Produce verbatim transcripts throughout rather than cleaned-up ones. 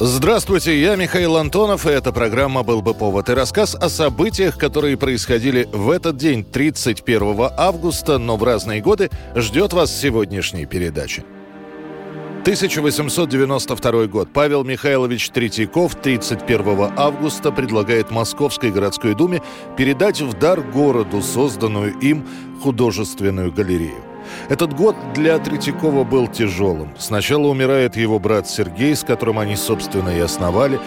Здравствуйте, я Михаил Антонов, и эта программа «Был бы повод» и рассказ о событиях, которые происходили в этот день, тридцать первого августа, но в разные годы, ждет вас в сегодняшней передаче. тысяча восемьсот девяносто второй год. Павел Михайлович Третьяков тридцать первого августа предлагает Московской городской думе передать в дар городу созданную им художественную галерею. Этот год для Третьякова был тяжелым. Сначала умирает его брат Сергей, с которым они, собственно, и основали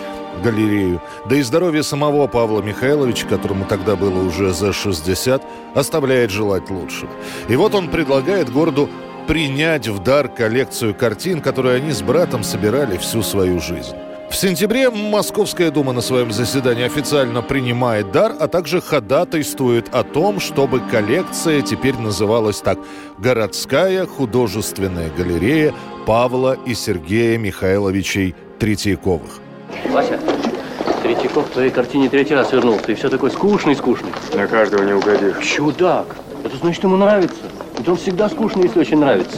галерею. Да и здоровье самого Павла Михайловича, которому тогда было уже за шестьдесят, оставляет желать лучшего. И вот он предлагает городу принять в дар коллекцию картин, которые они с братом собирали всю свою жизнь. В сентябре Московская дума на своем заседании официально принимает дар, а также ходатайствует о том, чтобы коллекция теперь называлась так: «Городская художественная галерея Павла и Сергея Михайловичей Третьяковых». Вася, Третьяков в твоей картине третий раз вернулся, и все такой скучный-скучный. На каждого не угодишь. Чудак! Это значит, ему нравится. Ведь он всегда скучный, если очень нравится.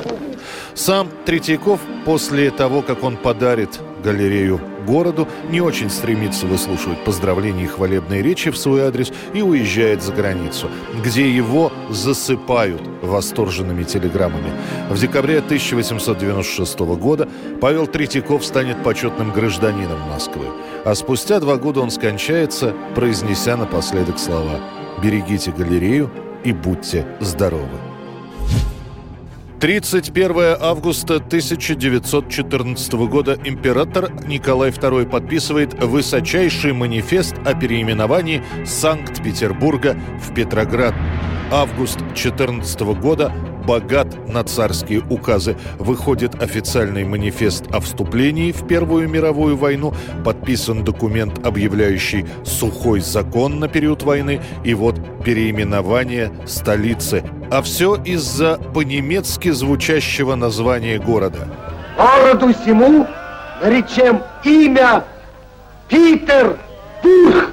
Сам Третьяков после того, как он подарит галерею городу, не очень стремится выслушивать поздравления и хвалебные речи в свой адрес и уезжает за границу, где его засыпают восторженными телеграммами. В декабре тысяча восемьсот девяносто шестого года Павел Третьяков станет почетным гражданином Москвы, а спустя два года он скончается, произнеся напоследок слова: «Берегите галерею и будьте здоровы». тридцать первого августа тысяча девятьсот четырнадцатого года император Николай второй подписывает высочайший манифест о переименовании Санкт-Петербурга в Петроград. Август четырнадцатого года богат на царские указы. Выходит официальный манифест о вступлении в Первую мировую войну, подписан документ, объявляющий сухой закон на период войны, и вот переименование столицы. А все из-за по-немецки звучащего названия города. Городу сему наречем имя Питербург.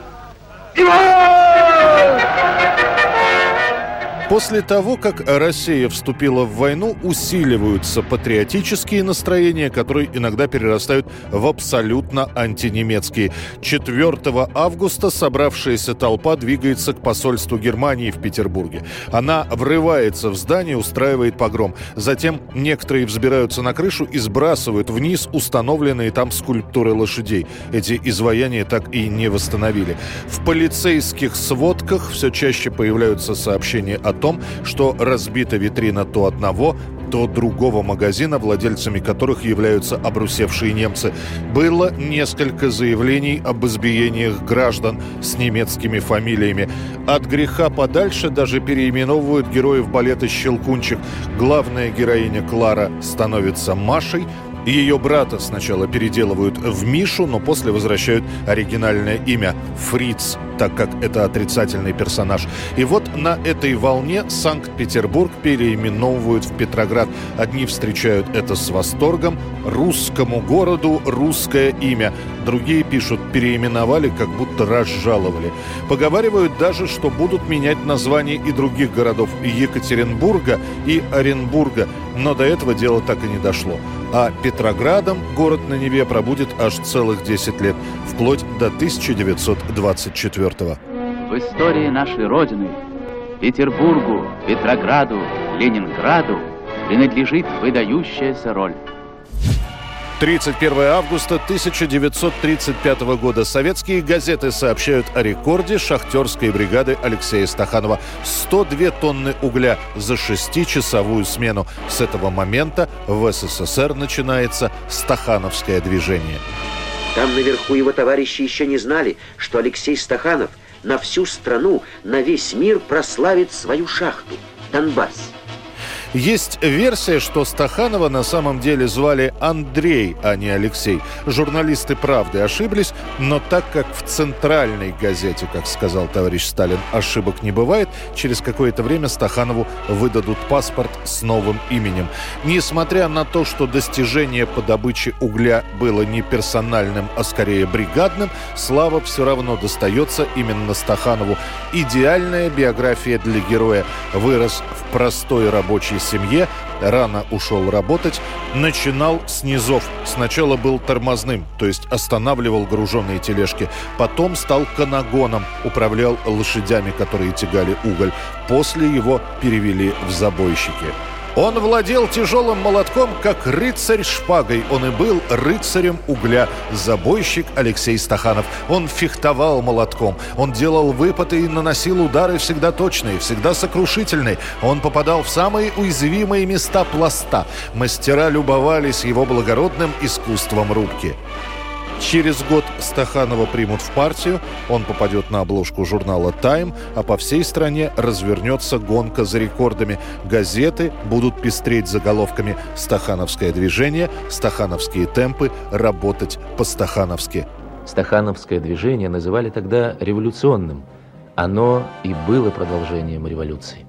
После того, как Россия вступила в войну, усиливаются патриотические настроения, которые иногда перерастают в абсолютно антинемецкие. четвертого августа собравшаяся толпа двигается к посольству Германии в Петербурге. Она врывается в здание, устраивает погром. Затем некоторые взбираются на крышу и сбрасывают вниз установленные там скульптуры лошадей. Эти изваяния так и не восстановили. В полицейских сводках все чаще появляются сообщения о о том, что разбита витрина то одного, то другого магазина, владельцами которых являются обрусевшие немцы. Было несколько заявлений об избиениях граждан с немецкими фамилиями. От греха подальше даже переименовывают героев балета «Щелкунчик». Главная героиня Клара становится Машей. Ее брата сначала переделывают в Мишу, но после возвращают оригинальное имя – Фриц, так как это отрицательный персонаж. И вот на этой волне Санкт-Петербург переименовывают в Петроград. Одни встречают это с восторгом: русскому городу русское имя. Другие пишут: переименовали, как будто разжаловали. Поговаривают даже, что будут менять названия и других городов – Екатеринбурга и Оренбурга. Но до этого дело так и не дошло. А Петроградом город на Неве пробудет аж целых десять лет, вплоть до тысяча девятьсот двадцать четвёртого. В истории нашей Родины Петербургу, Петрограду, Ленинграду принадлежит выдающаяся роль. тридцать первого августа тысяча девятьсот тридцать пятого года советские газеты сообщают о рекорде шахтерской бригады Алексея Стаханова. сто две тонны угля за шестичасовую смену. С этого момента в СССР начинается стахановское движение. Там наверху его товарищи еще не знали, что Алексей Стаханов на всю страну, на весь мир прославит свою шахту – Донбасс. Есть версия, что Стаханова на самом деле звали Андрей, а не Алексей. Журналисты «Правды» ошиблись, но так как в центральной газете, как сказал товарищ Сталин, ошибок не бывает, через какое-то время Стаханову выдадут паспорт с новым именем. Несмотря на то, что достижение по добыче угля было не персональным, а скорее бригадным, слава все равно достается именно Стаханову. Идеальная биография для героя. Вырос в простой рабочей семье, рано ушел работать, начинал с низов. Сначала был тормозным, то есть останавливал груженные тележки. Потом стал канагоном, управлял лошадями, которые тягали уголь. После его перевели в забойщики. Он владел тяжелым молотком, как рыцарь шпагой. Он и был рыцарем угля, забойщик Алексей Стаханов. Он фехтовал молотком. Он делал выпады и наносил удары всегда точные, всегда сокрушительные. Он попадал в самые уязвимые места пласта. Мастера любовались его благородным искусством рубки. Через год Стаханова примут в партию, он попадет на обложку журнала «Тайм», а по всей стране развернется гонка за рекордами. Газеты будут пестреть заголовками «Стахановское движение», «Стахановские темпы», «Работать по-стахановски». Стахановское движение называли тогда революционным. Оно и было продолжением революции.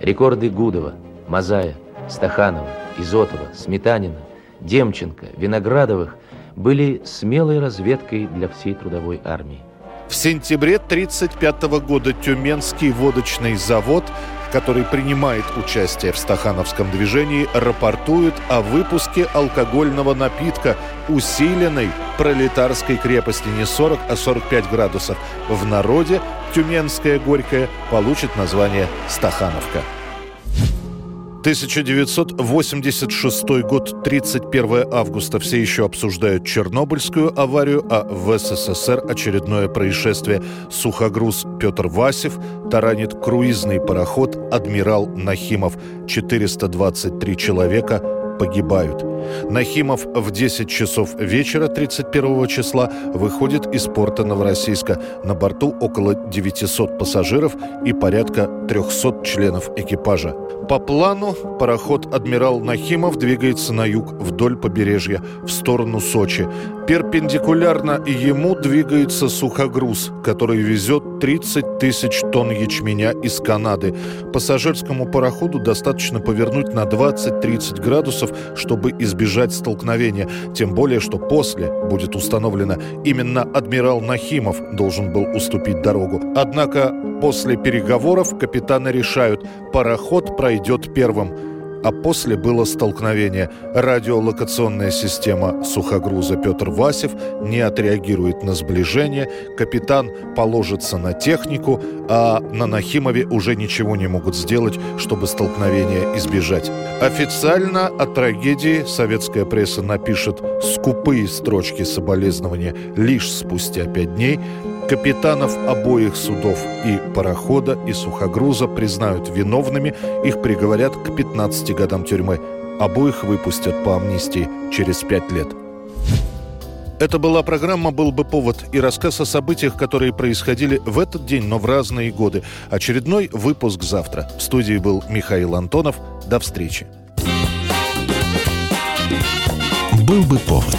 Рекорды Гудова, Мазая, Стаханова, Изотова, Сметанина, Демченко, Виноградовых были смелой разведкой для всей трудовой армии. В сентябре тысяча девятьсот тридцать пятого года Тюменский водочный завод, который принимает участие в Стахановском движении, рапортует о выпуске алкогольного напитка, усиленной пролетарской крепости не сорок, а сорок пять градусов. В народе Тюменская горькая получит название «Стахановка». тысяча девятьсот восемьдесят шестой год, тридцать первого августа. Все еще обсуждают Чернобыльскую аварию, а в СССР очередное происшествие. Сухогруз Петр Васев таранит круизный пароход «Адмирал Нахимов». четыреста двадцать три человека погибают. Нахимов в десять часов вечера тридцать первого числа выходит из порта Новороссийска. На борту около девятьсот пассажиров и порядка трехсот членов экипажа. По плану пароход «Адмирал Нахимов» двигается на юг вдоль побережья, в сторону Сочи. Перпендикулярно ему двигается сухогруз, который везет тридцать тысяч тонн ячменя из Канады. Пассажирскому пароходу достаточно повернуть на двадцать-тридцать градусов, чтобы избежать столкновения. Тем более, что после будет установлено, именно адмирал Нахимов должен был уступить дорогу. Однако после переговоров капитаны решают, пароход пройдет первым. А после было столкновение. Радиолокационная система сухогруза «Петр Васев» не отреагирует на сближение. Капитан положится на технику, а на Нахимове уже ничего не могут сделать, чтобы столкновение избежать. Официально о трагедии советская пресса напишет скупые строчки соболезнования лишь спустя пять дней. Капитанов обоих судов, и парохода, и сухогруза, признают виновными, их приговорят к пятнадцати годам тюрьмы. Обоих выпустят по амнистии через пять лет. Это была программа «Был бы повод» и рассказ о событиях, которые происходили в этот день, но в разные годы. Очередной выпуск завтра. В студии был Михаил Антонов. До встречи. «Был бы повод».